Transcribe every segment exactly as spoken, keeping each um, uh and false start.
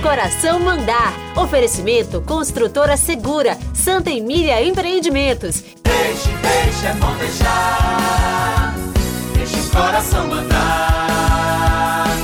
seu coração mandar. Oferecimento Construtora Segura, Santa Emília Empreendimentos. Deixe, deixe, é bom deixar. Deixe o coração mandar.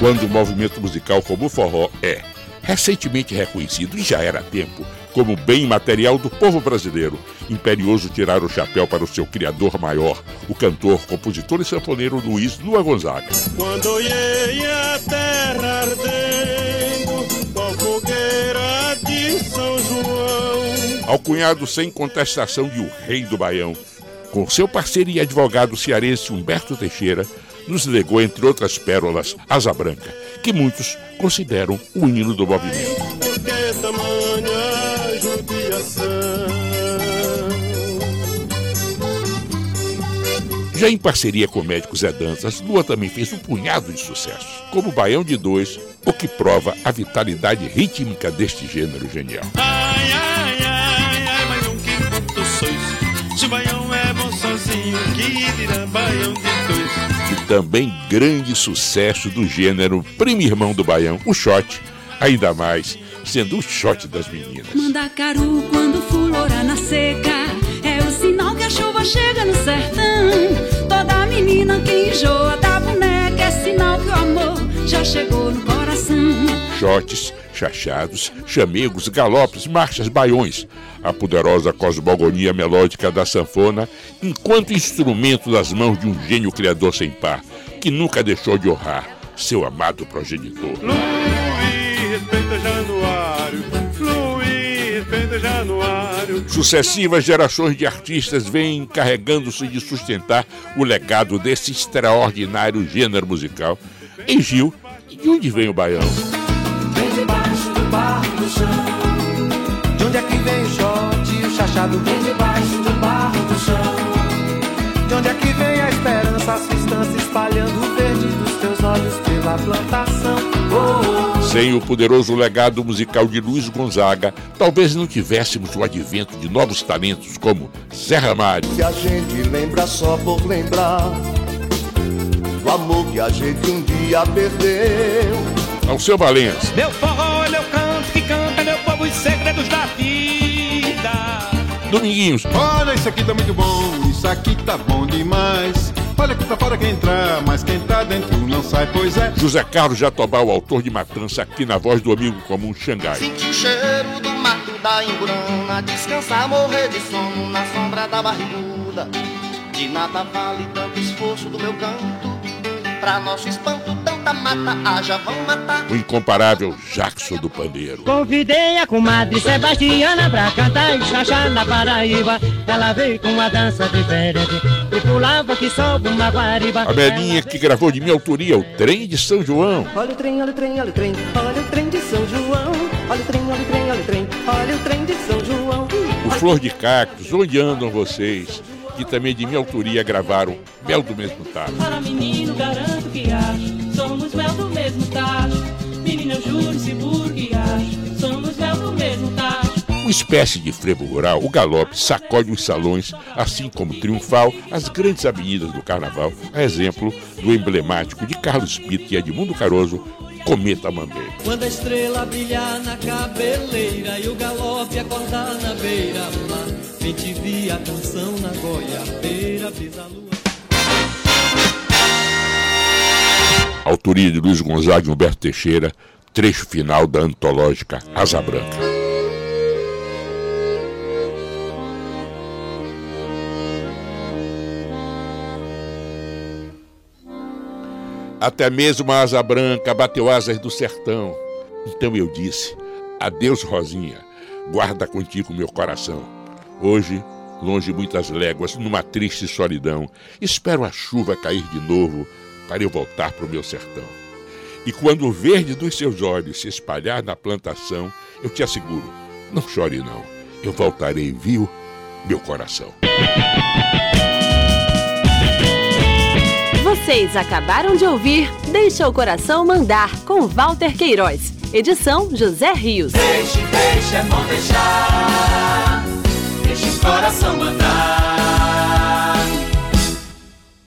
Quando o movimento musical como o forró é recentemente reconhecido, e já era tempo, como bem material do povo brasileiro, imperioso tirar o chapéu para o seu criador maior, o cantor, compositor e sanfoneiro Luiz Lua Gonzaga. Quando olhei a terra ardendo com fogueira de São João. Alcunhado sem contestação de o Rei do Baião, com seu parceiro e advogado cearense Humberto Teixeira, nos legou, entre outras pérolas, Asa Branca, que muitos consideram o hino do movimento. Já em parceria com o médico Zé Dantas, Lua também fez um punhado de sucessos, como o Baião de Dois, o que prova a vitalidade rítmica deste gênero genial. Ai, ai, ai, ai, mas um que muito sois. Se baião é bom sozinho, que dirá baião de dois. Também grande sucesso do gênero primo irmão do baião, o Xote, ainda mais sendo o Xote das meninas. Mandacaru quando fulora na seca, é o sinal que a chuva chega no sertão. Toda menina que enjoa da boneca é sinal que o amor já chegou no coração. Xotes, xaxados, chamegos, galopes, marchas, baiões. A poderosa cosmogonia melódica da sanfona, enquanto instrumento das mãos de um gênio criador sem par, que nunca deixou de honrar seu amado progenitor. Luiz, respeita Januário, Luiz, respeita Januário. Sucessivas gerações de artistas vêm encarregando-se de sustentar o legado desse extraordinário gênero musical. Em Gil, de onde vem o baião? Vem debaixo do barro do chão. De onde é que vem o xote e o xaxado? Vem debaixo do barro do chão. De onde é que vem a esperança, a substância espalhando o verde dos teus olhos pela plantação? Oh, oh. Sem o poderoso legado musical de Luiz Gonzaga, talvez não tivéssemos o advento de novos talentos como Zé Ramalho. Que a gente lembra só por lembrar o amor que a gente um dia perdeu. Alceu Valença. Meu forró é meu canto que canta meu povo os segredos da vida. Dominguinhos. Olha, isso aqui tá muito bom, isso aqui tá bom demais. Olha que tá fora quem entrar, mas quem tá dentro não sai, pois é. José Carlos Jatobá, o autor de Matança, aqui na voz do amigo comum Xangai. Senti o cheiro do mato da Imburana, descansar, morrer de sono na sombra da barriguda. De nada vale tanto esforço do meu canto. Pra nosso espanto, tanta mata, ah, já vão matar. O incomparável Jackson do Pandeiro. Convidei a comadre Sebastiana pra cantar e xaxá na Paraíba. Ela veio com uma dança diferente e pulava que sobe uma guariba. A velhinha que gravou de minha autoria o Trem de São João. Olha o trem, olha o trem, olha o trem, olha o trem de São João. Olha o trem, olha o trem, olha o trem, olha o trem de São João. O Flor de Cactos, onde andam vocês? Que também de minha autoria gravaram Mel do Mesmo Tacho. Para menino, garanto que acho, somos mel do mesmo tacho. Menino, eu juro, seguro que acho, somos mel do mesmo tacho. Uma espécie de frevo rural, o galope sacode os salões, assim como triunfal as grandes avenidas do carnaval, a exemplo do emblemático de Carlos Pinto e Edmundo Caroso, Cometa Mambeira. Quando a estrela brilhar na cabeleira e o galope acordar na beira, quem te via a canção na goiabeira, pisa a lua. Autoria de Luiz Gonzaga e Humberto Teixeira, trecho final da antológica Asa Branca. Até mesmo a asa branca bateu asas do sertão. Então eu disse, adeus Rosinha, guarda contigo meu coração. Hoje, longe muitas léguas, numa triste solidão, espero a chuva cair de novo para eu voltar para o meu sertão. E quando o verde dos seus olhos se espalhar na plantação, eu te asseguro, não chore não, eu voltarei, viu, meu coração. Vocês acabaram de ouvir Deixa o Coração Mandar, com Walter Queiroz. Edição José Rios. Deixe, deixe, é bom deixar. Deixe o coração. para samba.